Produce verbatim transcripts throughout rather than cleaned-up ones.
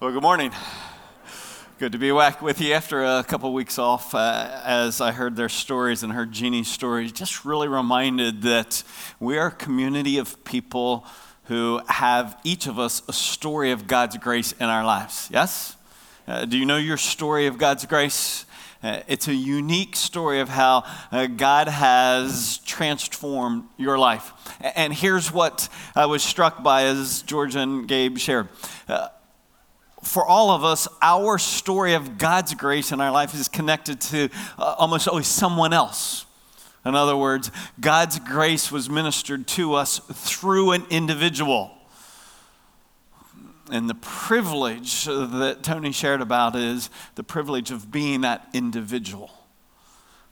Well, good morning. Good to be back with you after a couple weeks off. Uh, as I heard their stories and heard Jeannie's story, just really reminded that we are a community of people who have, each of us, a story of God's grace in our lives. Yes? Uh, do you know your story of God's grace? Uh, it's a unique story of how uh, God has transformed your life. And here's what I was struck by as George and Gabe shared. Uh, For all of us, our story of God's grace in our life is connected to uh, almost always someone else. In other words, God's grace was ministered to us through an individual. And the privilege that Tony shared about is the privilege of being that individual,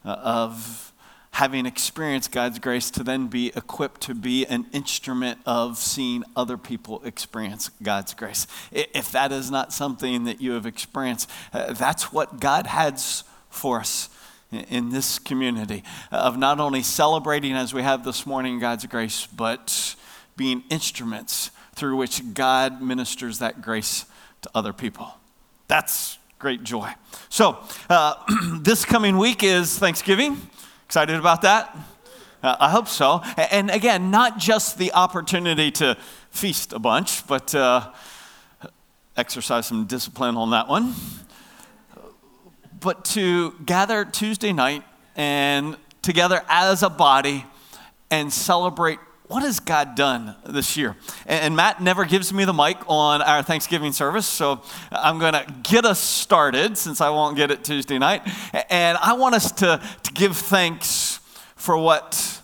uh, of having experienced God's grace to then be equipped to be an instrument of seeing other people experience God's grace. If that is not something that you have experienced, uh, that's what God has for us in, in this community, uh, of not only celebrating as we have this morning God's grace, but being instruments through which God ministers that grace to other people. That's great joy. So uh, this coming week is Thanksgiving. Excited about that? Uh, I hope so. And again, not just the opportunity to feast a bunch, but uh, exercise some discipline on that one. But to gather Tuesday night and together as a body and celebrate what has God done this year. And Matt never gives me the mic on our Thanksgiving service, so I'm going to get us started since I won't get it Tuesday night. And I want us to, to give thanks for what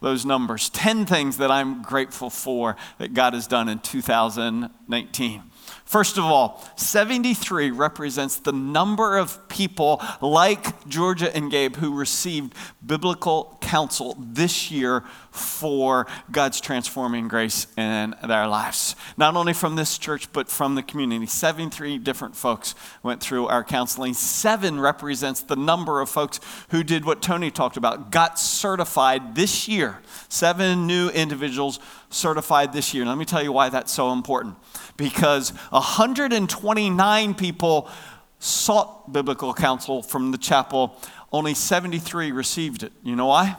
those numbers, ten things that I'm grateful for that God has done in two thousand nineteen. First of all, seventy-three represents the number of people like Georgia and Gabe who received biblical counsel this year for God's transforming grace in their lives. Not only from this church, but from the community. seventy-three different folks went through our counseling. Seven represents the number of folks who did what Tony talked about, got certified this year. Seven new individuals certified this year. And let me tell you why that's so important. Because one hundred twenty-nine people sought biblical counsel from the chapel. Only seventy-three received it. You know why?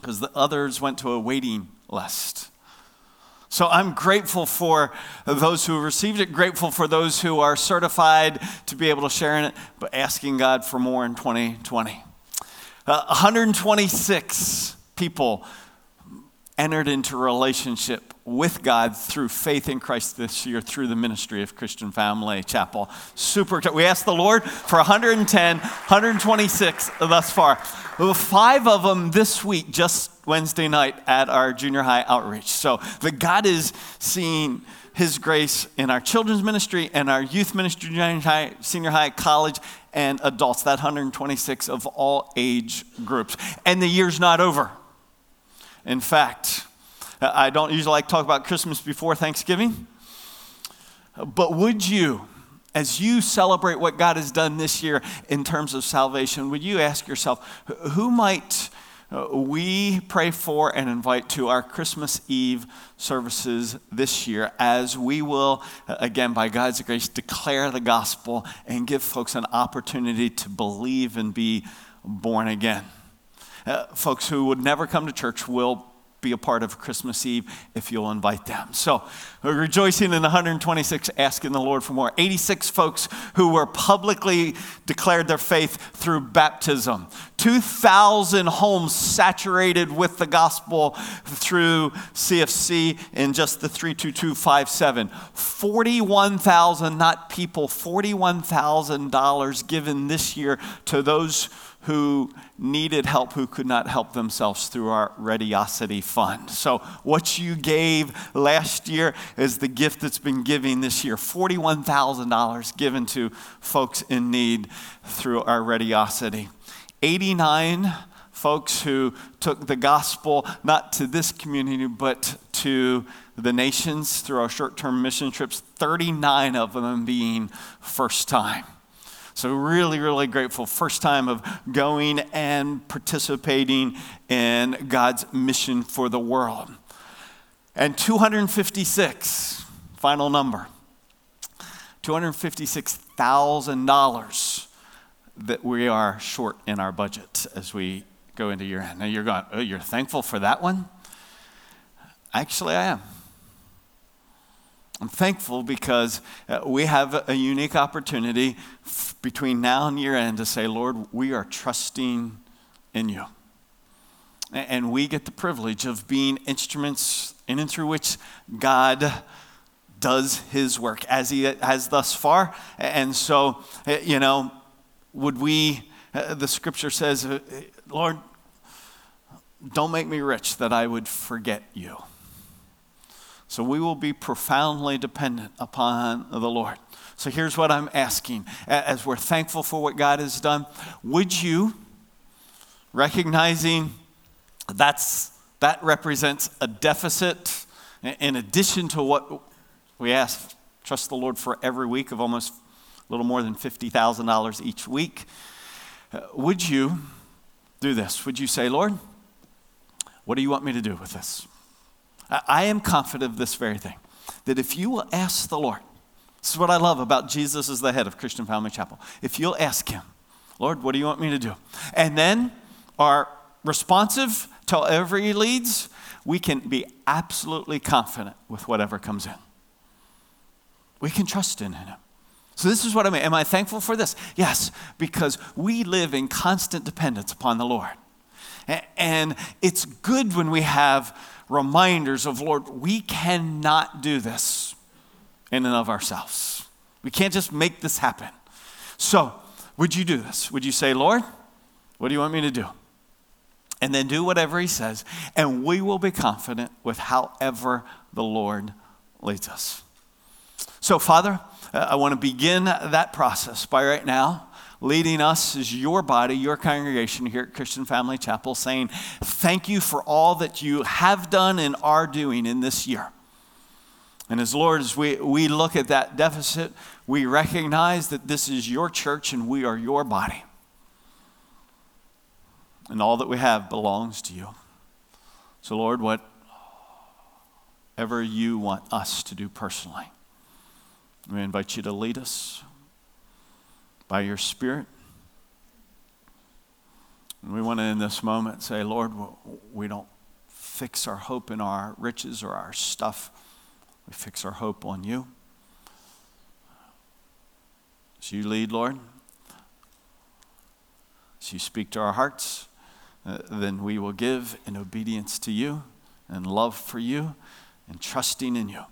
Because the others went to a waiting list. So I'm grateful for those who received it, grateful for those who are certified to be able to share in it, but asking God for more in twenty twenty. Uh, one hundred twenty-six people entered into relationship with God through faith in Christ this year through the ministry of Christian Family Chapel. Super. We asked the Lord for one hundred ten, one hundred twenty-six thus far. Five of them this week, just Wednesday night at our junior high outreach. So that God is seeing His grace in our children's ministry and our youth ministry, junior high, senior high, college, and adults. That one hundred twenty-six of all age groups. And the year's not over. In fact, I don't usually like to talk about Christmas before Thanksgiving, but would you, as you celebrate what God has done this year in terms of salvation, would you ask yourself, who might we pray for and invite to our Christmas Eve services this year as we will, again, by God's grace, declare the gospel and give folks an opportunity to believe and be born again? Uh, folks who would never come to church will be a part of Christmas Eve if you'll invite them. So we're rejoicing in one hundred twenty-six, asking the Lord for more. eighty-six folks who were publicly declared their faith through baptism. two thousand homes saturated with the gospel through C F C in just the three two two five seven. forty-one thousand, not people, forty-one thousand dollars given this year to those who needed help, who could not help themselves through our Radiosity Fund. So what you gave last year is the gift that's been given this year. forty-one thousand dollars given to folks in need through our Radiosity. eighty-nine folks who took the gospel, not to this community, but to the nations through our short-term mission trips, thirty-nine of them being first time. So really, really grateful. First time of going and participating in God's mission for the world. And two hundred fifty-six, final number, two hundred fifty-six thousand dollars that we are short in our budget as we go into year end. Now you're going, oh, you're thankful for that one? Actually, I am. I'm thankful because we have a unique opportunity f- between now and year end to say, Lord, we are trusting in you. And we get the privilege of being instruments in and through which God does his work as he has thus far. And so, you know, would we, the scripture says, Lord, don't make me rich that I would forget you. So we will be profoundly dependent upon the Lord. So here's what I'm asking. As we're thankful for what God has done, would you, recognizing that's that represents a deficit in addition to what we ask, trust the Lord for every week of almost a little more than fifty thousand dollars each week, would you do this? Would you say, Lord, what do you want me to do with this? I am confident of this very thing, that if you will ask the Lord, this is what I love about Jesus as the head of Christian Family Chapel. If you'll ask him, Lord, what do you want me to do? And then are responsive to every he leads, we can be absolutely confident with whatever comes in. We can trust in him. So this is what I mean. Am I thankful for this? Yes, because we live in constant dependence upon the Lord. And it's good when we have reminders of, Lord, we cannot do this in and of ourselves. We can't just make this happen. So would you do this? Would you say, Lord, what do you want me to do? And then do whatever he says, and we will be confident with however the Lord leads us. So, Father, I want to begin that process by right now leading us as your body, your congregation here at Christian Family Chapel, saying thank you for all that you have done and are doing in this year. And as Lord, as we, we look at that deficit, we recognize that this is your church and we are your body. And all that we have belongs to you. So Lord, whatever you want us to do personally, we invite you to lead us by your Spirit. And we want to, in this moment, say, Lord, we don't fix our hope in our riches or our stuff. We fix our hope on you. As you lead, Lord, as you speak to our hearts, Uh, then we will give in obedience to you and love for you and trusting in you.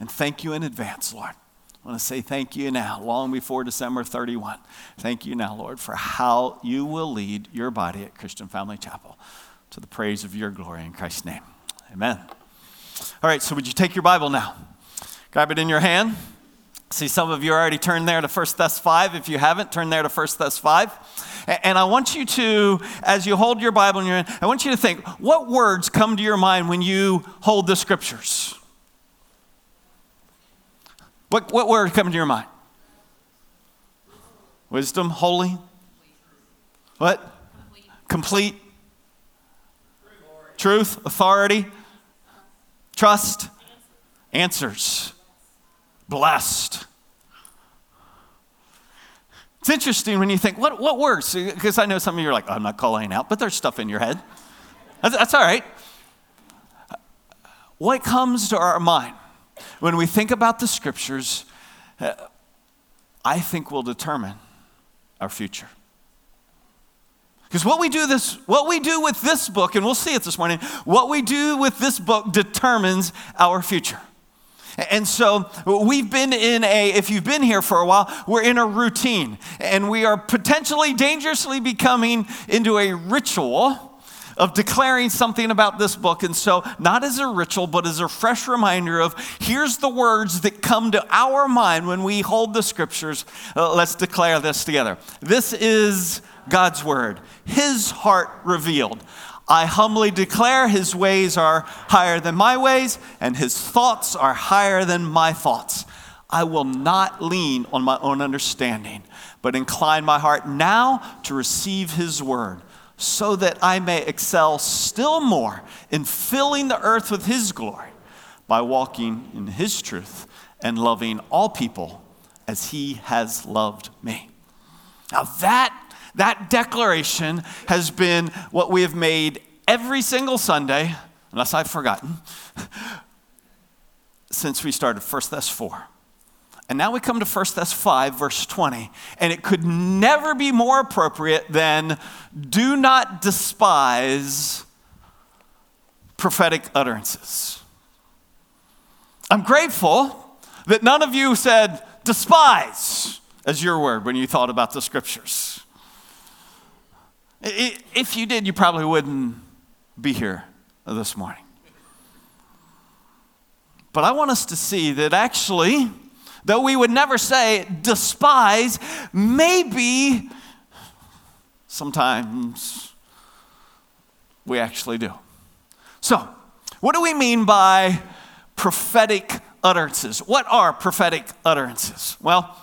And thank you in advance, Lord. I want to say thank you now, long before December thirty-first. Thank you now, Lord, for how you will lead your body at Christian Family Chapel to the praise of your glory in Christ's name. Amen. All right, so would you take your Bible now? Grab it in your hand. See, some of you already turned there to First Thessalonians five. If you haven't, turn there to First Thessalonians five. And I want you to, as you hold your Bible in your hand, I want you to think, what words come to your mind when you hold the scriptures? What, what words come to your mind? Wisdom, holy, what? Complete, truth, authority, trust, answers. Blessed. It's interesting when you think, what, what words? Because I know some of you are like, oh, I'm not calling out, but there's stuff in your head. That's, that's all right. What comes to our mind when we think about the scriptures, uh, I think will determine our future. Because what we do this, what we do with this book, and we'll see it this morning, what we do with this book determines our future. And so we've been in a, if you've been here for a while, we're in a routine. And we are potentially dangerously becoming into a ritual of declaring something about this book. And so not as a ritual, but as a fresh reminder of here's the words that come to our mind when we hold the scriptures. Uh, let's declare this together. This is God's word, his heart revealed. I humbly declare his ways are higher than my ways, and his thoughts are higher than my thoughts. I will not lean on my own understanding, but incline my heart now to receive his word, so that I may excel still more in filling the earth with his glory by walking in his truth and loving all people as he has loved me. Now that, that declaration has been what we have made every single Sunday, unless I've forgotten, since we started First Thess four. And now we come to First Thess five, verse twenty, and it could never be more appropriate than do not despise prophetic utterances. I'm grateful that none of you said despise as your word when you thought about the scriptures. If you did, you probably wouldn't be here this morning. But I want us to see that actually, though we would never say despise, maybe sometimes we actually do. So, what do we mean by prophetic utterances? What are prophetic utterances? Well,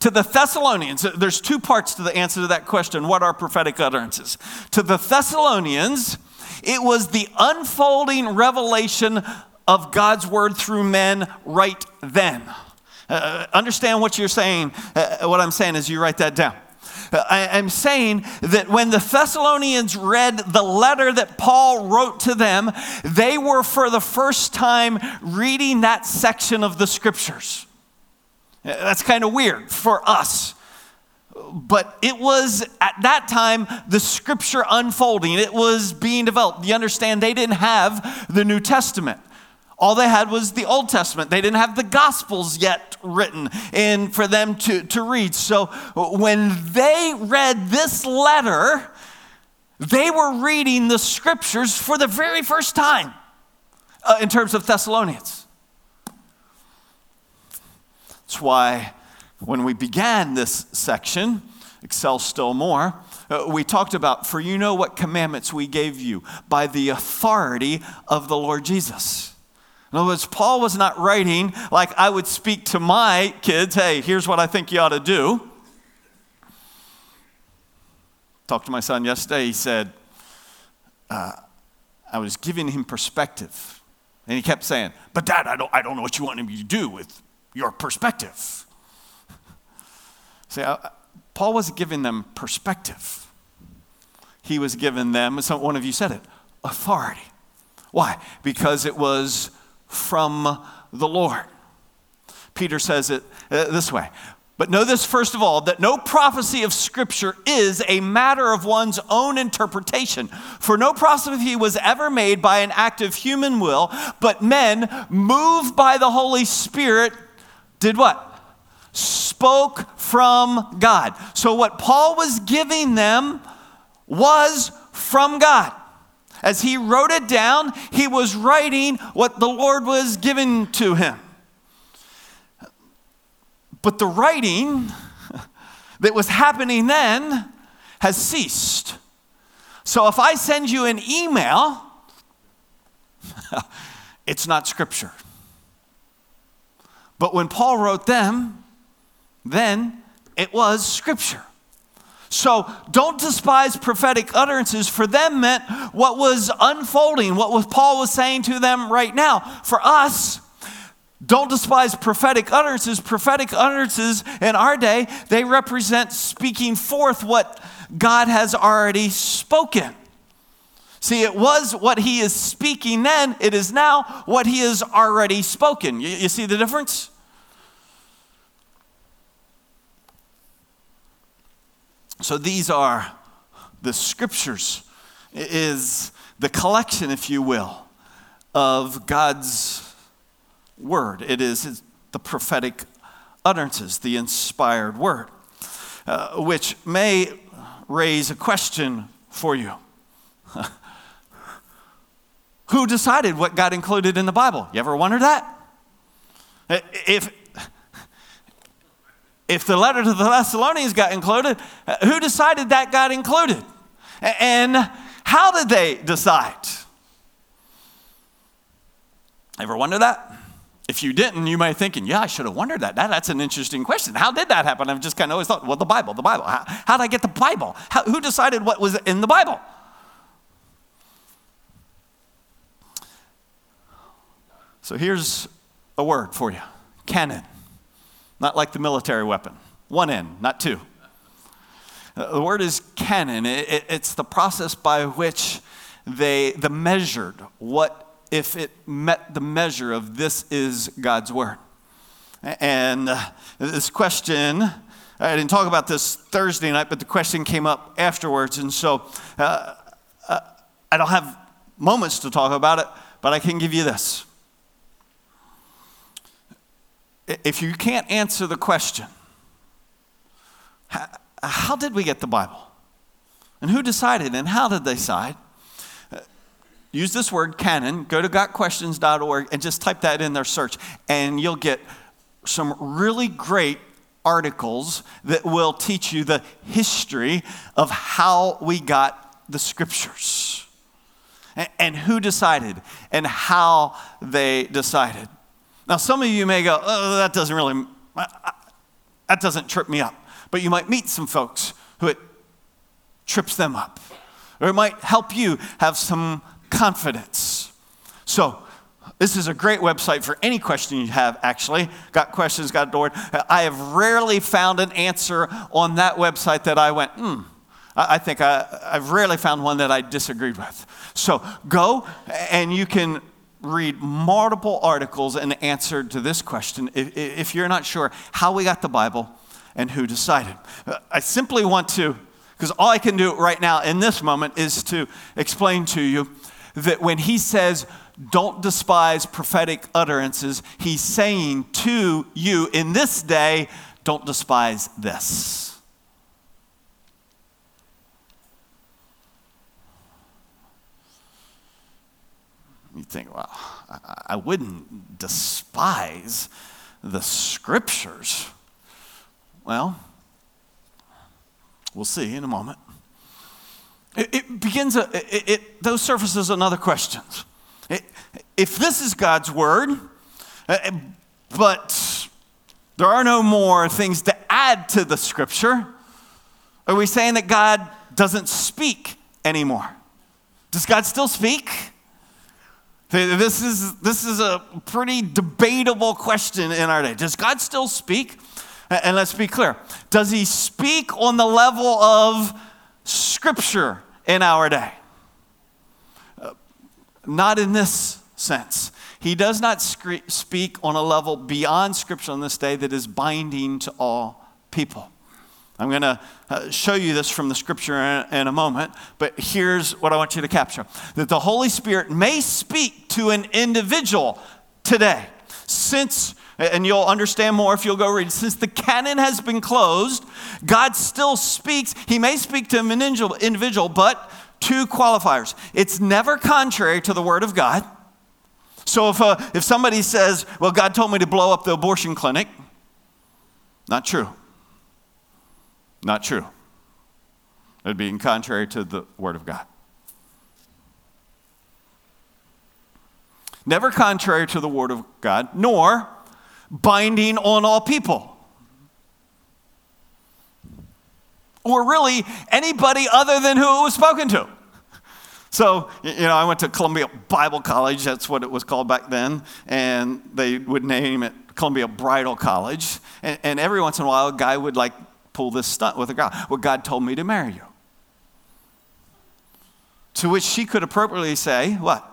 to the Thessalonians, there's two parts to the answer to that question. What are prophetic utterances? To the Thessalonians, it was the unfolding revelation of God's word through men right then. Uh, understand what you're saying, uh, what I'm saying as you write that down. Uh, I, I'm saying that when the Thessalonians read the letter that Paul wrote to them, they were for the first time reading that section of the scriptures. That's kind of weird for us. But it was, at that time, the scripture unfolding. It was being developed. You understand, they didn't have the New Testament. All they had was the Old Testament. They didn't have the Gospels yet written and for them to, to read. So when they read this letter, they were reading the scriptures for the very first time uh, in terms of Thessalonians. That's why when we began this section, Excel Still More, Uh, we talked about, for you know what commandments we gave you by the authority of the Lord Jesus. In other words, Paul was not writing like I would speak to my kids, hey, here's what I think you ought to do. Talked to my son yesterday, he said, uh, I was giving him perspective. And he kept saying, but Dad, I don't, I don't know what you want me to do with your perspective. See, I... Paul wasn't giving them perspective. He was giving them, some, one of you said it, authority. Why? Because it was from the Lord. Peter says it uh, this way. But know this first of all, that no prophecy of Scripture is a matter of one's own interpretation. For no prophecy was ever made by an act of human will, but men, moved by the Holy Spirit, did what? Spoke from God. So what Paul was giving them was from God. As he wrote it down, he was writing what the Lord was giving to him. But the writing that was happening then has ceased. So if I send you an email, it's not scripture. But when Paul wrote them, then it was scripture. So don't despise prophetic utterances. For them meant what was unfolding, what was Paul was saying to them right now. For us, don't despise prophetic utterances. Prophetic utterances in our day, they represent speaking forth what God has already spoken. See, it was what he is speaking then. It is now what he has already spoken. You, you see the difference? So these are the scriptures, it is the collection, if you will, of God's word. It is the prophetic utterances, the inspired word, uh, which may raise a question for you. Who decided what got included in the Bible? You ever wondered that? If If the letter to the Thessalonians got included, who decided that got included? And how did they decide? Ever wonder that? If you didn't, you might be thinking, yeah, I should have wondered that. that. That's an interesting question. How did that happen? I've just kind of always thought, well, the Bible, the Bible. How, how did I get the Bible? How, who decided what was in the Bible? So here's a word for you, canon. Not like the military weapon. One end, not two. The word is canon. It, it, it's the process by which they the measured what if it met the measure of this is God's word. And uh, this question, I didn't talk about this Thursday night, but the question came up afterwards. And so uh, uh, I don't have moments to talk about it, but I can give you this. If you can't answer the question, how, how did we get the Bible? And who decided and how did they decide? Use this word, canon, go to got questions dot org and just type that in their search, and you'll get some really great articles that will teach you the history of how we got the scriptures and, and who decided and how they decided. Now, some of you may go, oh, that doesn't really, that doesn't trip me up. But you might meet some folks who it trips them up. Or it might help you have some confidence. So this is a great website for any question you have, actually. got questions dot org. I have rarely found an answer on that website that I went, hmm. I think I, I've rarely found one that I disagreed with. So go, and you can read multiple articles in answer to this question if, if you're not sure how we got the Bible and who decided. I simply want to, because all I can do right now in this moment is to explain to you that when he says, don't despise prophetic utterances, he's saying to you in this day, don't despise this. You think, well, I wouldn't despise the scriptures. Well, we'll see in a moment. It, it begins, a, it, it, those surfaces another question. It, if this is God's word, but there are no more things to add to the scripture, are we saying that God doesn't speak anymore? Does God still speak? This is this is a pretty debatable question in our day. Does God still speak? And let's be clear. Does he speak on the level of Scripture in our day? Not in this sense. He does not speak on a level beyond Scripture on this day that is binding to all people. I'm going to show you this from the scripture in a moment, but here's what I want you to capture. That the Holy Spirit may speak to an individual today, since, and you'll understand more if you'll go read, since the canon has been closed, God still speaks. He may speak to an individual, but two qualifiers. It's never contrary to the Word of God. So if, uh, if somebody says, well, God told me to blow up the abortion clinic, not true. Not true. It would be contrary to the Word of God. Never contrary to the Word of God, nor binding on all people. Or really anybody other than who it was spoken to. So, you know, I went to Columbia Bible College. That's what it was called back then. And they would name it Columbia Bridal College. And, and every once in a while, a guy would like, pull this stunt with a girl. Well, God told me to marry you. To which she could appropriately say, what?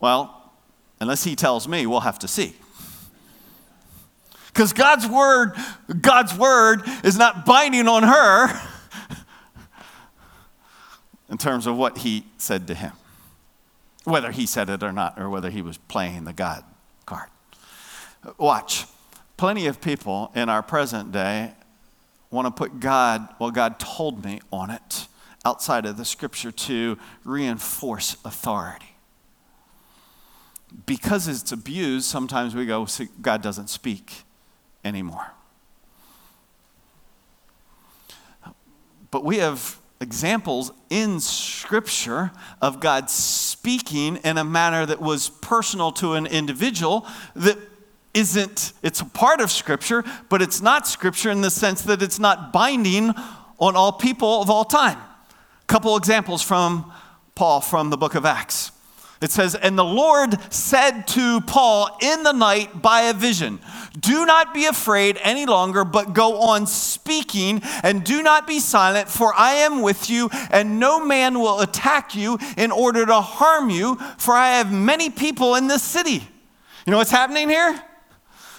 Well, unless he tells me, we'll have to see. Because God's word, God's word is not binding on her in terms of what he said to him. Whether he said it or not, or whether he was playing the God card. Watch. Plenty of people in our present day want to put God, well, God told me on it, outside of the scripture to reinforce authority. Because it's abused, sometimes we go, see, God doesn't speak anymore. But we have examples in scripture of God speaking in a manner that was personal to an individual that isn't, it's a part of scripture, but it's not scripture in the sense that it's not binding on all people of all time. A couple examples from Paul from the book of Acts. It says, and the Lord said to Paul in the night by a vision, do not be afraid any longer, but go on speaking, and do not be silent, for I am with you, and no man will attack you in order to harm you, for I have many people in this city. You know what's happening here?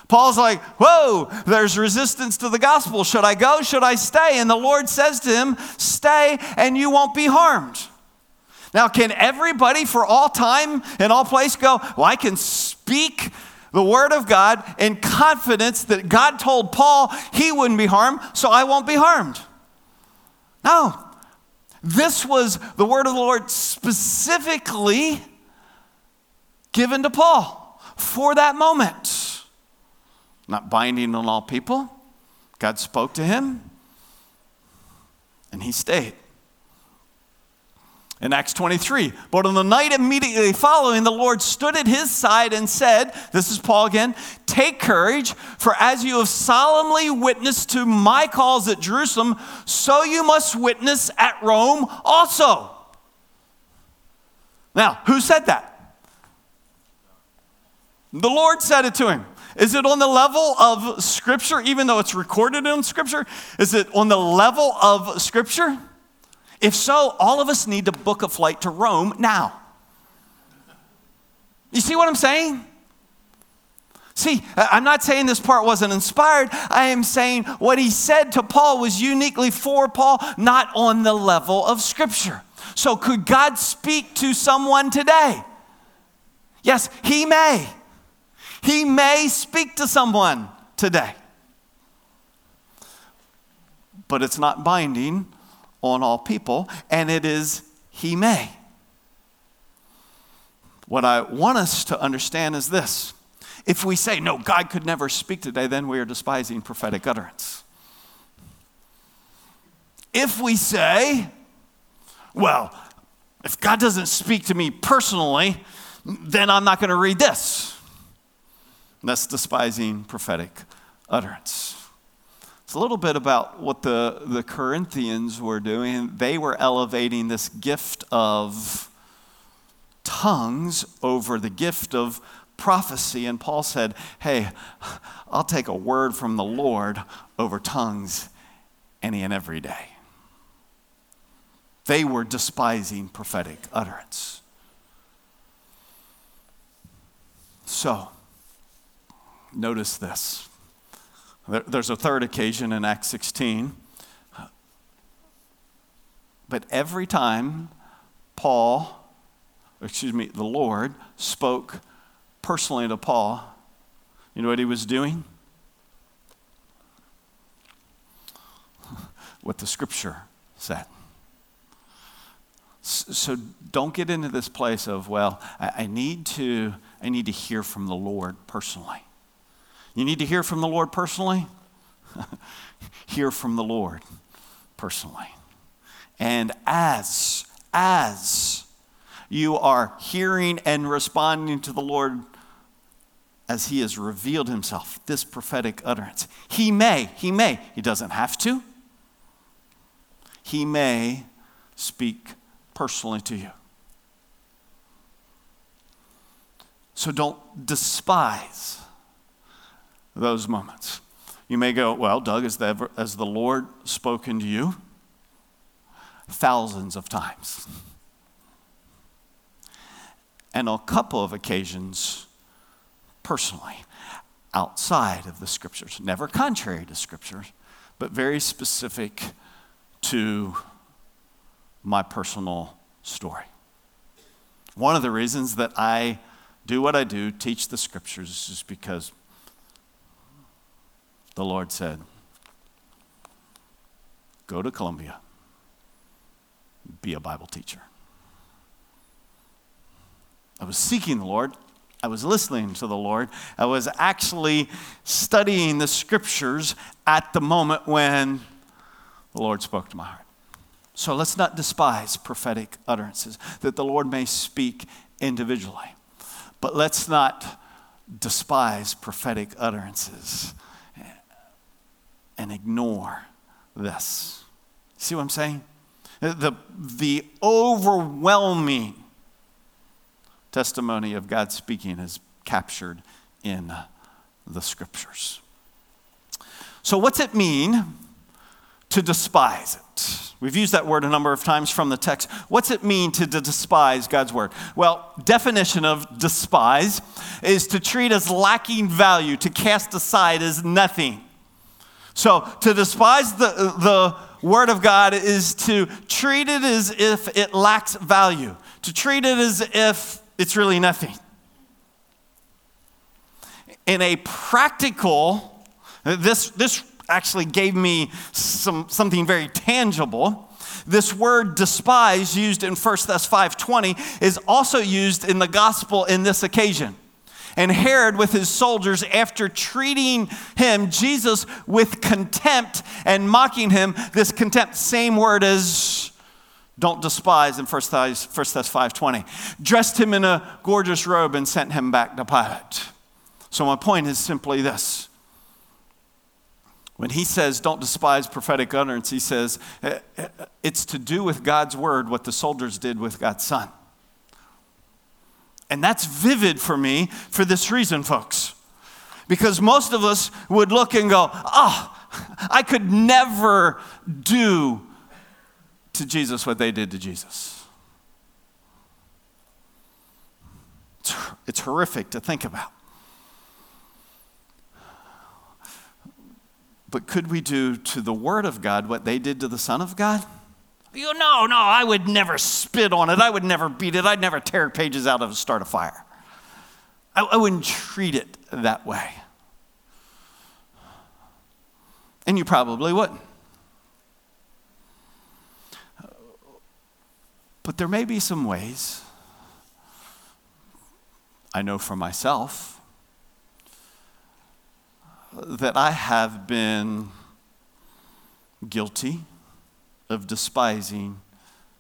Paul's like, whoa, there's resistance to the gospel. Should I go? Should I stay? And the Lord says to him, stay, and you won't be harmed. Now, can everybody for all time and all place go, well, I can speak the word of God in confidence that God told Paul he wouldn't be harmed, so I won't be harmed? No. This was the word of the Lord specifically given to Paul for that moment. Not binding on all people. God spoke to him, and he stayed. In Acts twenty-three, but on the night immediately following, the Lord stood at his side and said, this is Paul again, take courage, for as you have solemnly witnessed to my calls at Jerusalem, so you must witness at Rome also. Now, who said that? The Lord said it to him. Is it on the level of Scripture, even though it's recorded in Scripture? Is it on the level of Scripture? If so, all of us need to book a flight to Rome now. You see what I'm saying? See, I'm not saying this part wasn't inspired. I am saying what he said to Paul was uniquely for Paul, not on the level of Scripture. So could God speak to someone today? Yes, he may. He may speak to someone today. But it's not binding on all people, and it is he may. What I want us to understand is this. If we say, no, God could never speak today, then we are despising prophetic utterance. If we say, well, if God doesn't speak to me personally, then I'm not going to read this. That's despising prophetic utterance. It's a little bit about what the, the Corinthians were doing. They were elevating this gift of tongues over the gift of prophecy. And Paul said, hey, I'll take a word from the Lord over tongues any and every day. They were despising prophetic utterance. So, notice this. There's a third occasion in Acts sixteen. But every time Paul, excuse me, the Lord spoke personally to Paul, you know what he was doing? What the Scripture said. So don't get into this place of, well, I need to, I need to hear from the Lord personally. You need to hear from the Lord personally? Hear from the Lord personally. And as, as you are hearing and responding to the Lord as he has revealed himself, this prophetic utterance, he may, he may, he doesn't have to, he may speak personally to you. So don't despise those moments. You may go, well, Doug, has the, has the Lord spoken to you? Thousands of times. And on a couple of occasions, personally, outside of the Scriptures. Never contrary to Scriptures, but very specific to my personal story. One of the reasons that I do what I do, teach the Scriptures, is because the Lord said, go to Columbia, be a Bible teacher. I was seeking the Lord. I was listening to the Lord. I was actually studying the Scriptures at the moment when the Lord spoke to my heart. So let's not despise prophetic utterances, that the Lord may speak individually. But let's not despise prophetic utterances and ignore this. See what I'm saying? The, the overwhelming testimony of God speaking is captured in the scriptures. So what's it mean to despise it? We've used that word a number of times from the text. What's it mean to despise God's word? Well, definition of despise is to treat as lacking value, to cast aside as nothing. So to despise the, the word of God is to treat it as if it lacks value, to treat it as if it's really nothing. In a practical, this this actually gave me some something very tangible. This word despise used in First Thessalonians five twenty is also used in the gospel in this occasion. And Herod with his soldiers, after treating him, Jesus, with contempt and mocking him, this contempt, same word as don't despise in First Thessalonians five twenty, dressed him in a gorgeous robe and sent him back to Pilate. So my point is simply this. When he says, don't despise prophetic utterance, he says, it's to do with God's word what the soldiers did with God's son. And that's vivid for me for this reason, folks. Because most of us would look and go, oh, I could never do to Jesus what they did to Jesus. It's, it's horrific to think about. But could we do to the Word of God what they did to the Son of God? You know, no, I would never spit on it. I would never beat it. I'd never tear pages out of it, start a fire. I, I wouldn't treat it that way. And you probably wouldn't. But there may be some ways, I know for myself, that I have been guilty of despising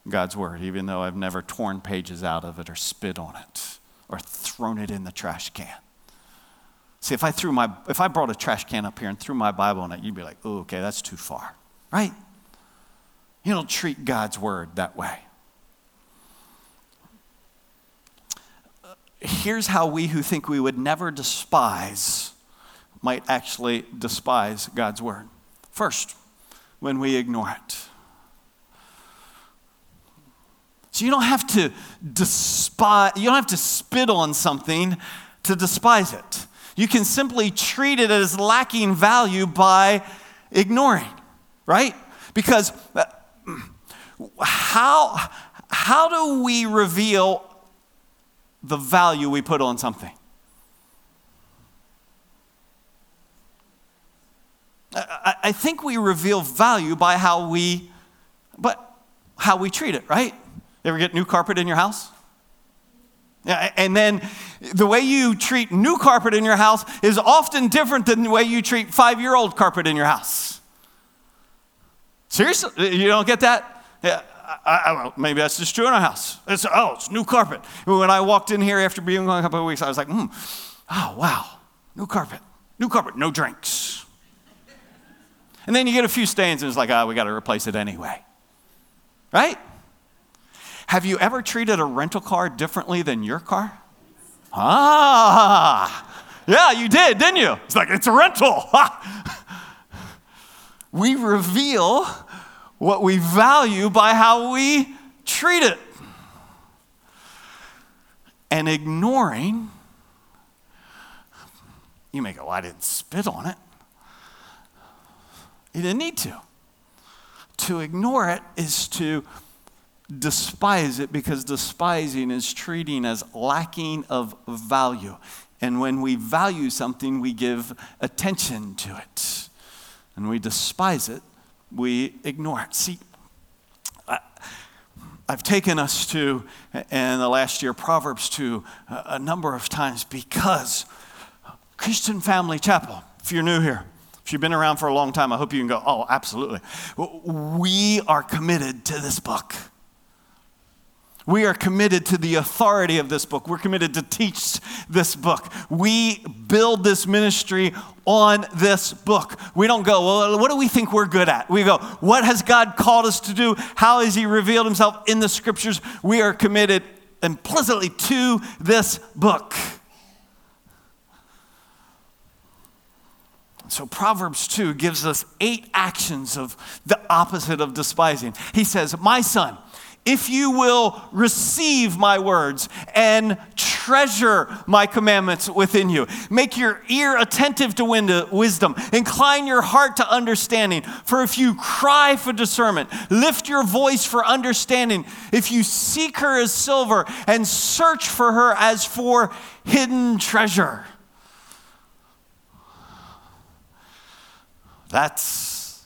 God's word, even though I've never torn pages out of it or spit on it or thrown it in the trash can. See, if I threw my, if I brought a trash can up here and threw my Bible on it, you'd be like, oh, okay, that's too far, right? You don't treat God's word that way. Here's how we who think we would never despise might actually despise God's word. First, when we ignore it. So you don't have to despise, you don't have to spit on something to despise it. You can simply treat it as lacking value by ignoring, right? Because how, how do we reveal the value we put on something? I think we reveal value by how we, but how we treat it, right? You ever get new carpet in your house? Yeah, and then the way you treat new carpet in your house is often different than the way you treat five-year-old carpet in your house. Seriously? You don't get that? Yeah, I, I don't know. Maybe that's just true in our house. It's, oh, it's new carpet. When I walked in here after being gone a couple of weeks, I was like, hmm, oh, wow, new carpet. New carpet, no drinks. And then you get a few stains and it's like, ah, oh, we got to replace it anyway. Right? Have you ever treated a rental car differently than your car? Ah, yeah, you did, didn't you? It's like, it's a rental. We reveal what we value by how we treat it. And ignoring, you may go, well, I didn't spit on it. You didn't need to. To ignore it is to despise it, because despising is treating as lacking of value. And when we value something, we give attention to it. And we despise it, we ignore it. See, I, I've taken us to, in the last year, Proverbs to a, a number of times, because Christian Family Chapel, if you're new here, if you've been around for a long time, I hope you can go, oh, absolutely. We are committed to this book. We are committed to the authority of this book. We're committed to teach this book. We build this ministry on this book. We don't go, well, what do we think we're good at? We go, what has God called us to do? How has he revealed himself in the scriptures? We are committed implicitly to this book. So Proverbs two gives us eight actions of the opposite of despising. He says, my son, if you will receive my words and treasure my commandments within you, make your ear attentive to wisdom, incline your heart to understanding. For if you cry for discernment, lift your voice for understanding, if you seek her as silver and search for her as for hidden treasure. That's,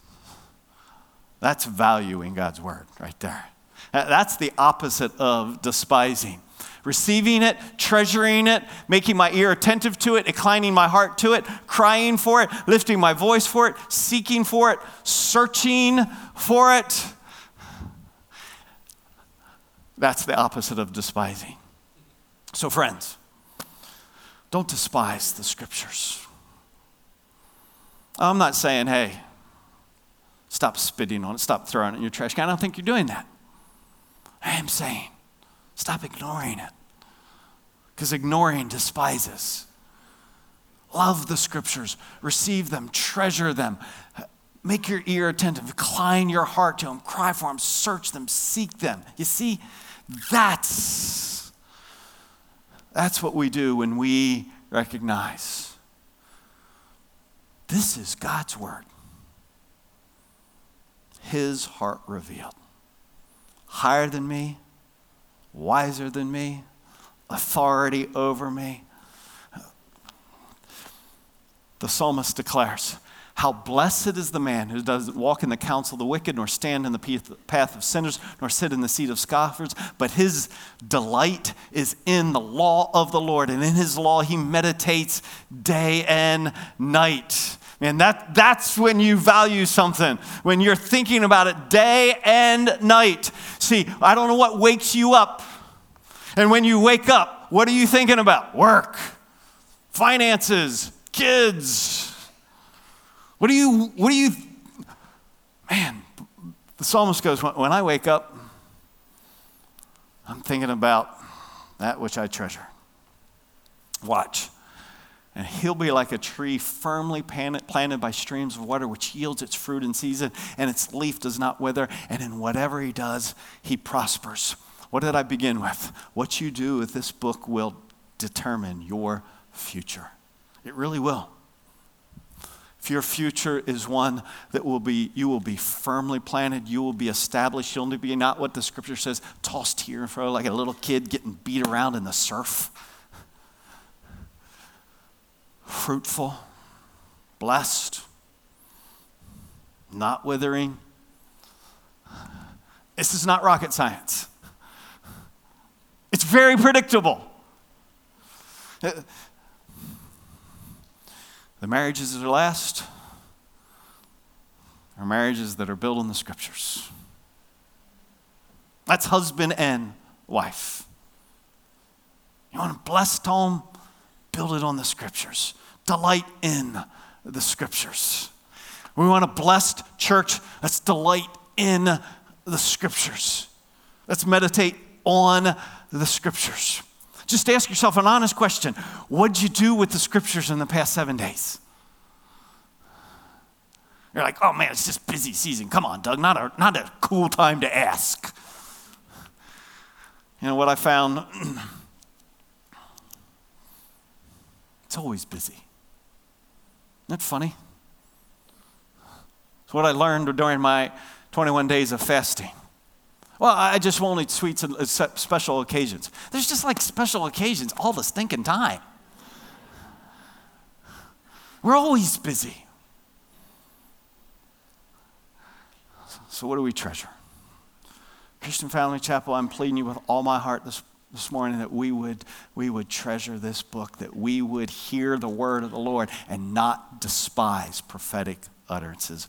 that's valuing God's word right there. That's the opposite of despising. Receiving it, treasuring it, making my ear attentive to it, inclining my heart to it, crying for it, lifting my voice for it, seeking for it, searching for it. That's the opposite of despising. So friends, don't despise the scriptures. I'm not saying, hey, stop spitting on it, stop throwing it in your trash can. I don't think you're doing that. I am saying, stop ignoring it, because ignoring despises. Love the scriptures, receive them, treasure them, make your ear attentive, incline your heart to them, cry for them, search them, seek them. You see, that's, that's what we do when we recognize this is God's word, his heart revealed. Higher than me, wiser than me, authority over me. The psalmist declares, how blessed is the man who doesn't walk in the counsel of the wicked, nor stand in the path of sinners, nor sit in the seat of scoffers, but his delight is in the law of the Lord, and in his law he meditates day and night. Man, that, that's when you value something, when you're thinking about it day and night. See, I don't know what wakes you up. And when you wake up, what are you thinking about? Work, finances, kids. What do you, what do you, man, the psalmist goes, when I wake up, I'm thinking about that which I treasure. Watch. And he'll be like a tree firmly planted by streams of water, which yields its fruit in season, and its leaf does not wither, and in whatever he does, he prospers. What did I begin with? What you do with this book will determine your future. It really will. If your future is one that will be, you will be firmly planted, you will be established, you'll be not what the scripture says, tossed here and fro like a little kid getting beat around in the surf. Fruitful, blessed, not withering. This is not rocket science. It's very predictable. The marriages that are last are marriages that are built on the scriptures. That's husband and wife. You want a blessed home? Build it on the scriptures. Delight in the scriptures. We want a blessed church. Let's delight in the scriptures. Let's meditate on the scriptures. Just ask yourself an honest question. What'd you do with the scriptures in the past seven days? You're like, oh man, it's just busy season. Come on, Doug, not a, not a cool time to ask. You know what I found? It's always busy. Isn't that funny? It's what I learned during my twenty-one days of fasting. Well, I just won't eat sweets on special occasions. There's just like special occasions all the stinking time. We're always busy. So what do we treasure? Christian Family Chapel, I'm pleading you with all my heart this, this morning that we would, we would treasure this book, that we would hear the word of the Lord and not despise prophetic utterances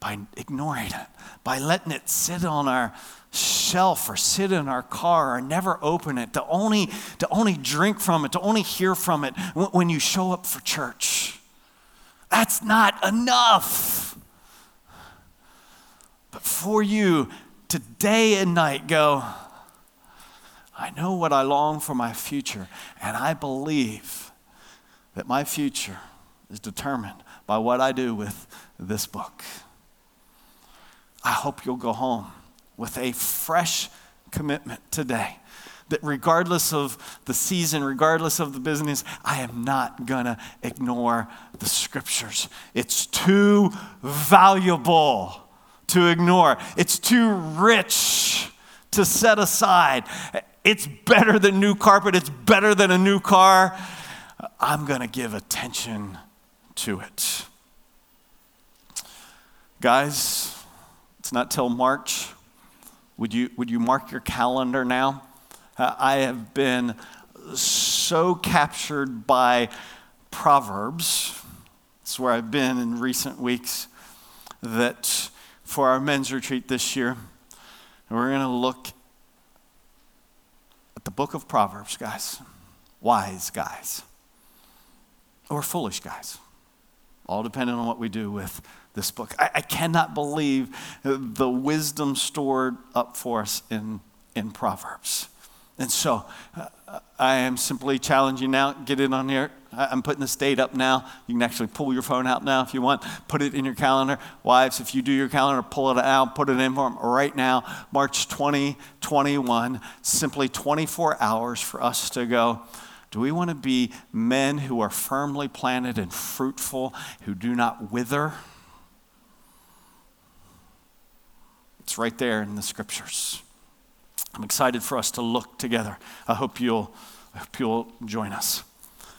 by ignoring it, by letting it sit on our shelf or sit in our car or never open it, to only, to only drink from it, to only hear from it when you show up for church. That's not enough. But for you to day and night go, I know what I long for my future, and I believe that my future is determined by what I do with this book. I hope you'll go home with a fresh commitment today that regardless of the season, regardless of the business, I am not gonna ignore the scriptures. It's too valuable to ignore. It's too rich to set aside. It's better than new carpet. It's better than a new car. I'm gonna give attention to it. Guys, it's not till March. Would you, would you mark your calendar now? Uh, I have been so captured by Proverbs, it's where I've been in recent weeks, that for our men's retreat this year, we're going to look at the book of Proverbs, guys. Wise guys. Or foolish guys. All depending on what we do with this book. I, I cannot believe the wisdom stored up for us in, in Proverbs. And so uh, I am simply challenging now, get it on here. I'm putting this date up now. You can actually pull your phone out now if you want. Put it in your calendar. Wives, if you do your calendar, pull it out, put it in for them right now. March twenty twenty-one, simply twenty-four hours for us to go. Do we want to be men who are firmly planted and fruitful, who do not wither? It's right there in the scriptures. I'm excited for us to look together. I hope you'll, I hope you'll join us.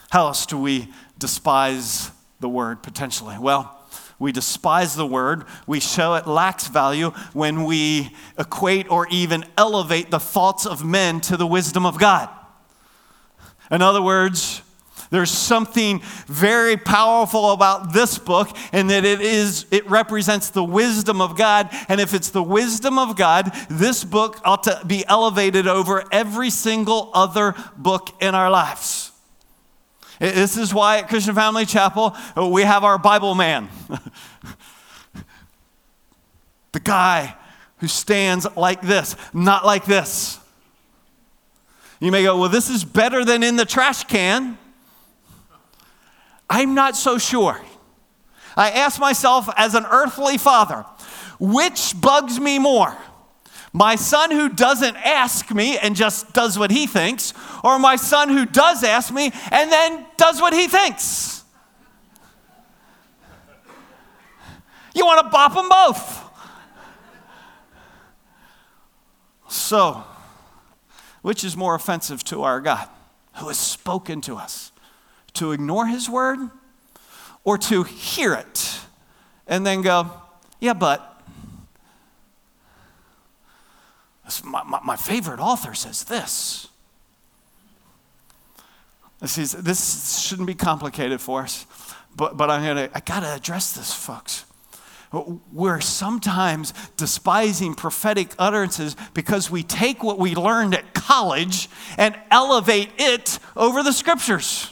How else do we despise the word potentially? Well, we despise the word. We show it lacks value when we equate or even elevate the thoughts of men to the wisdom of God. In other words, there's something very powerful about this book, and that it is it represents the wisdom of God. And if it's the wisdom of God, this book ought to be elevated over every single other book in our lives. This is why at Christian Family Chapel, we have our Bible man. The guy who stands like this, not like this. You may go, well, this is better than in the trash can. I'm not so sure. I ask myself as an earthly father, which bugs me more? My son who doesn't ask me and just does what he thinks, or my son who does ask me and then does what he thinks? You want to bop them both. So, which is more offensive to our God who has spoken to us? To ignore his word, or to hear it and then go, yeah, but. My, my, my favorite author says this. This, is, this shouldn't be complicated for us, but, but I'm gonna, I gotta address this, folks. We're sometimes despising prophetic utterances because we take what we learned at college and elevate it over the scriptures.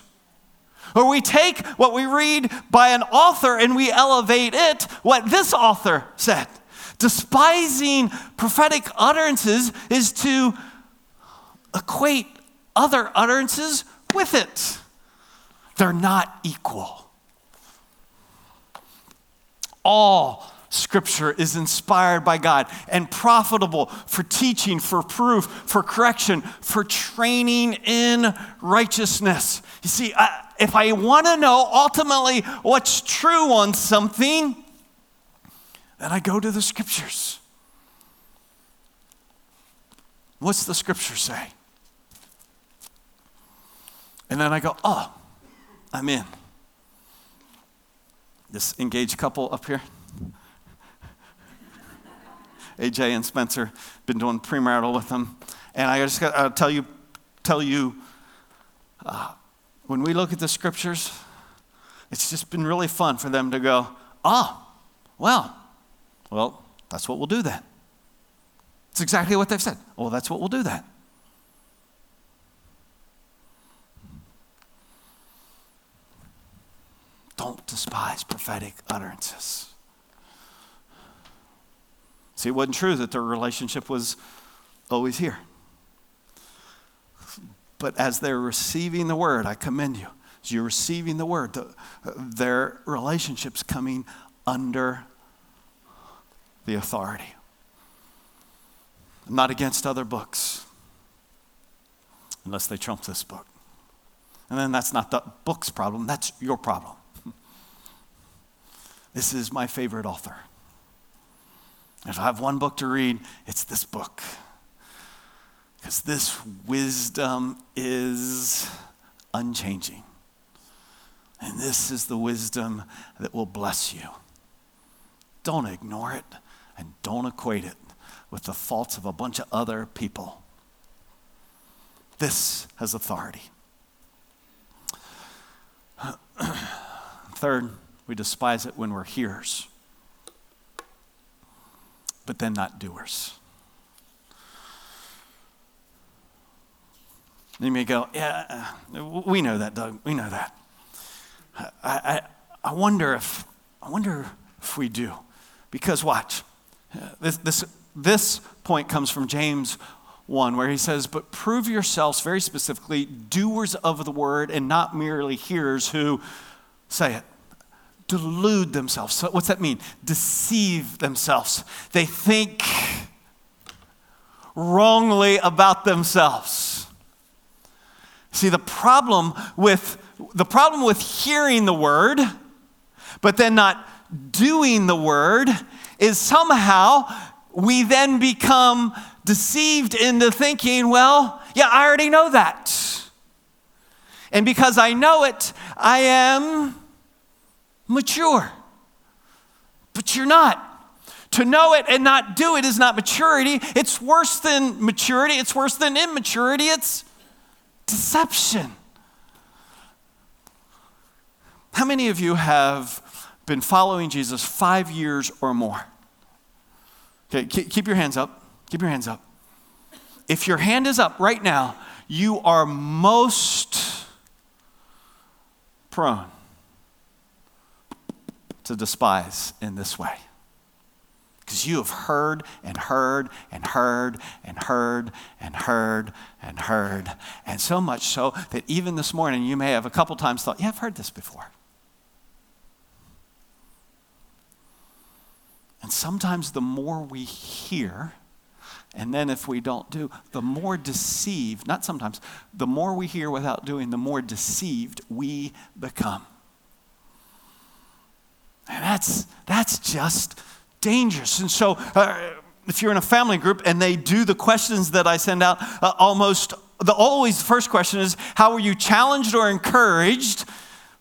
Or we take what we read by an author and we elevate it, what this author said. Despising prophetic utterances is to equate other utterances with it. They're not equal. All Scripture is inspired by God and profitable for teaching, for proof, for correction, for training in righteousness. You see, I, if I want to know ultimately what's true on something, then I go to the Scriptures. What's the Scripture say? And then I go, oh, I'm in. This engaged couple up here. A J and Spencer, been doing premarital with them. And I just got to tell you, tell you uh, when we look at the scriptures, it's just been really fun for them to go, oh, well, well, that's what we'll do then. It's exactly what they've said. Well, that's what we'll do then. Don't despise prophetic utterances. See, it wasn't true that their relationship was always here. But as they're receiving the word, I commend you. As you're receiving the word, the, their relationship's coming under the authority. I'm not against other books, unless they trump this book. And then that's not the book's problem, that's your problem. This is my favorite author. If I have one book to read, it's this book. Because this wisdom is unchanging. And this is the wisdom that will bless you. Don't ignore it, and don't equate it with the faults of a bunch of other people. This has authority. Third, we despise it when we're hearers, but then not doers. And you may go, yeah, we know that, Doug. We know that. I, I, I wonder if, I wonder if we do, because watch, this this this point comes from James one, where he says, "But prove yourselves," very specifically, "doers of the word, and not merely hearers who," say it, "delude themselves." So what's that mean? Deceive themselves. They think wrongly about themselves. See, the problem with the problem with hearing the word, but then not doing the word, is somehow we then become deceived into thinking, well, yeah, I already know that. And because I know it, I am mature. But you're not. To know it and not do it is not maturity. It's worse than maturity. It's worse than immaturity. It's deception. How many of you have been following Jesus five years or more? Okay, keep your hands up. Keep your hands up. If your hand is up right now, you are most prone to despise in this way. Because you have heard and heard and heard and heard and heard and heard. And so much so that even this morning you may have a couple times thought, yeah, I've heard this before. And sometimes the more we hear, and then if we don't do, the more deceived, not sometimes, the more we hear without doing, the more deceived we become. And that's, that's just dangerous. And so uh, if you're in a family group and they do the questions that I send out, uh, almost, the always the first question is, how were you challenged or encouraged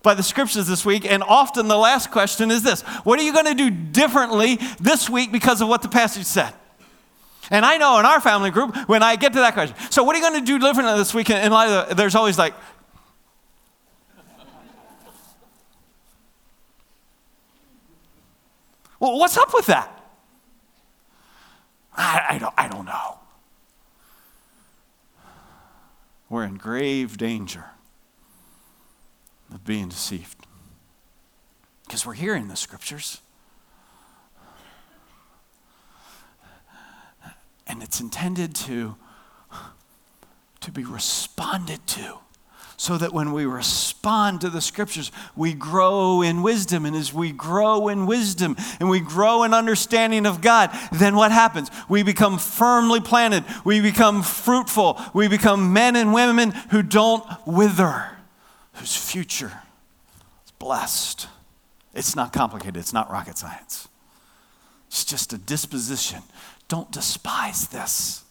by the scriptures this week? And often the last question is this: what are you going to do differently this week because of what the passage said? And I know in our family group, when I get to that question, so what are you going to do differently this week? In light of the, there's always like, well, what's up with that? I, I don't. I don't know. We're in grave danger of being deceived because we're hearing the scriptures. And it's intended to, to be responded to, so that when we respond to the scriptures, we grow in wisdom. And as we grow in wisdom and we grow in understanding of God, then what happens? We become firmly planted. We become fruitful. We become men and women who don't wither, whose future is blessed. It's not complicated. It's not rocket science. It's just a disposition. Don't despise this.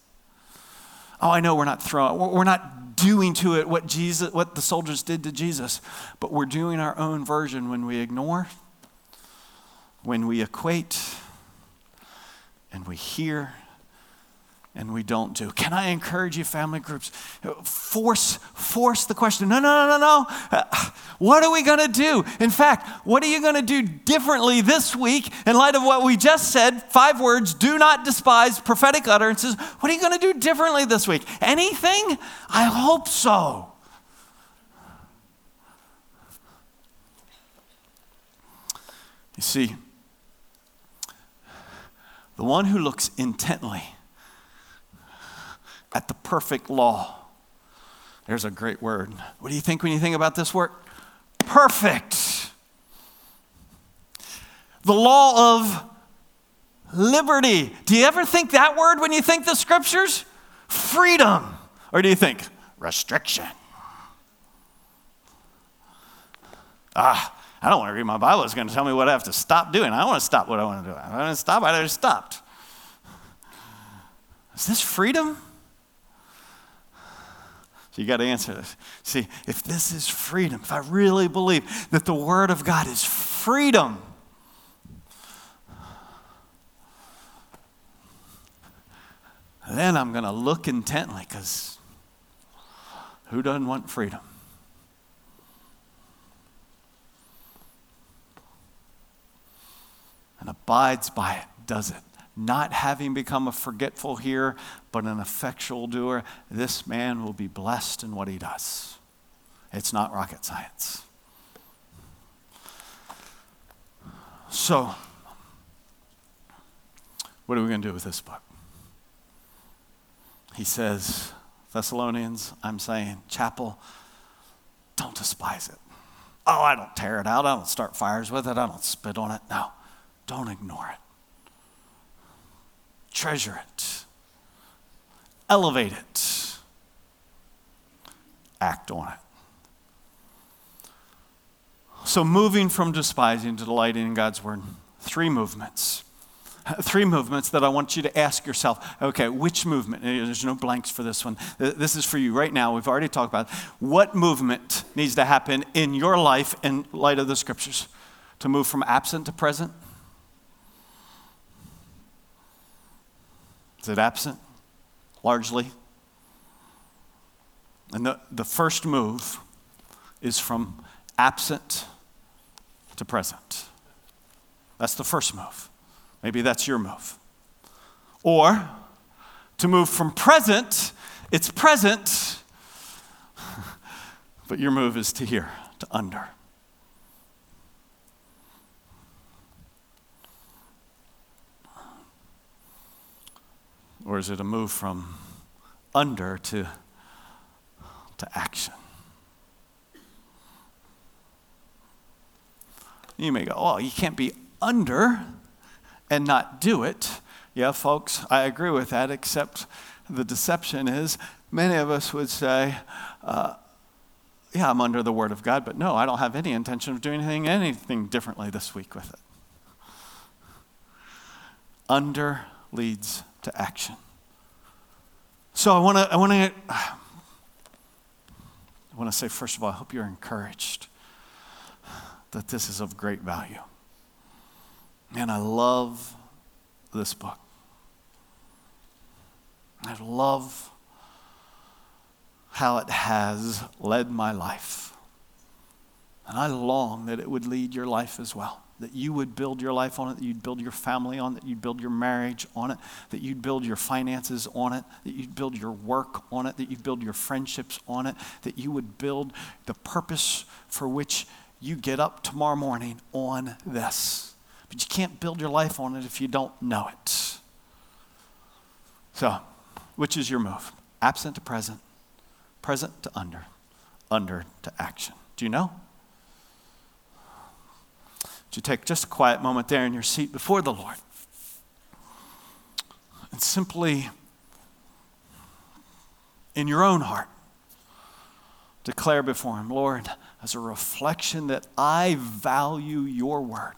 Oh, I know we're not throwing, we're not doing to it what Jesus, what the soldiers did to Jesus, but we're doing our own version when we ignore, when we equate, and we hear, and we don't do. Can I encourage you, family groups? Force, force the question. No, no, no, no, no. Uh, what are we going to do? In fact, what are you going to do differently this week in light of what we just said? Five words, do not despise, prophetic utterances. What are you going to do differently this week? Anything? I hope so. You see, the one who looks intently at the perfect law There's a great word. What do you think when you think about this word? Perfect. The law of liberty. Do you ever think that word when you think the scriptures? Freedom. Or do you think restriction? Ah, I don't want to read my Bible. It's going to tell me what I have to stop doing. I don't want to stop what I want to do. I don't want to stop. I just stopped. Is this freedom? So you got to answer this. See, if this is freedom, if I really believe that the Word of God is freedom, then I'm going to look intently, because who doesn't want freedom? And abides by it, does it? Not having become a forgetful hearer, but an effectual doer, this man will be blessed in what he does. It's not rocket science. So, what are we going to do with this book? He says, Thessalonians, I'm saying, Chapel, don't despise it. Oh, I don't tear it out. I don't start fires with it. I don't spit on it. No, don't ignore it. Treasure it. Elevate it. Act on it. So moving from despising to delighting in God's word, three movements. Three movements that I want you to ask yourself, okay, which movement? There's no blanks for this one. This is for you right now. We've already talked about it. What movement needs to happen in your life in light of the scriptures to move from absent to present? Is it absent? Largely. And the, the first move is from absent to present. That's the first move. Maybe that's your move. Or to move from present, it's present, but your move is to here, to under. Or is it a move from under to, to action? You may go, oh, you can't be under and not do it. Yeah, folks, I agree with that, except the deception is many of us would say, uh, yeah, I'm under the Word of God, but no, I don't have any intention of doing anything, anything differently this week with it. Under leads to action. So I want to, I want to, I want to say, first of all, I hope you're encouraged that this is of great value. Man, I love this book. I love how it has led my life. And I long that it would lead your life as well, that you would build your life on it, that you'd build your family on it, that you'd build your marriage on it, that you'd build your finances on it, that you'd build your work on it, that you'd build your friendships on it, that you would build the purpose for which you get up tomorrow morning on this. But you can't build your life on it if you don't know it. So, which is your move? Absent to present, present to under, under to action. Do you know? Would you take just a quiet moment there in your seat before the Lord and simply, in your own heart, declare before Him, Lord, as a reflection that I value your word,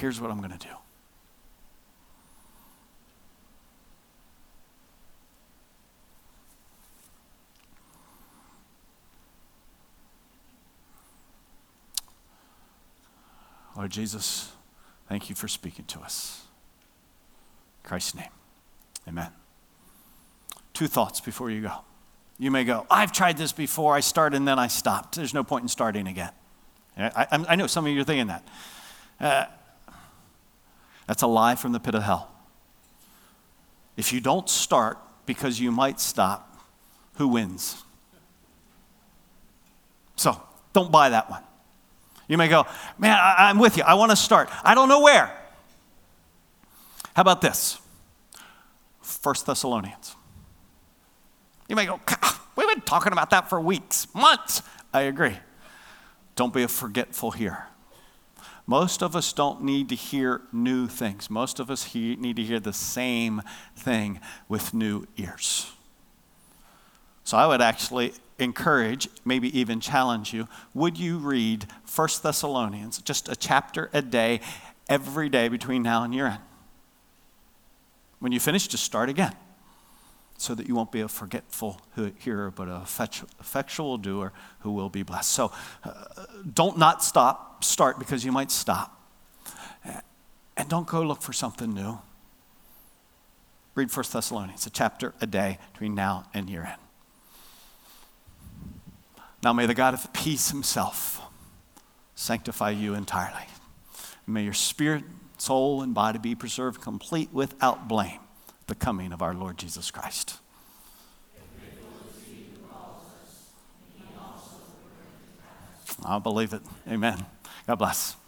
here's what I'm going to do. Lord Jesus, thank you for speaking to us. In Christ's name, amen. Two thoughts before you go. You may go, I've tried this before. I started and then I stopped. There's no point in starting again. I, I, I know some of you are thinking that. Uh, That's a lie from the pit of hell. If you don't start because you might stop, who wins? So don't buy that one. You may go, man, I, I'm with you. I want to start. I don't know where. How about this? First Thessalonians You may go, we've been talking about that for weeks, months. I agree. Don't be a forgetful hearer. Most of us don't need to hear new things. Most of us he- need to hear the same thing with new ears. So I would actually encourage, maybe even challenge you, would you read First Thessalonians, just a chapter a day, every day between now and year end? When you finish, just start again, so that you won't be a forgetful hearer, but an effectual doer who will be blessed. So uh, don't not stop, start, because you might stop. And don't go look for something new. Read First Thessalonians, a chapter a day between now and year end. Now may the God of peace himself sanctify you entirely. May your spirit, soul, and body be preserved complete without blame at the coming of our Lord Jesus Christ. I believe it. Amen. God bless.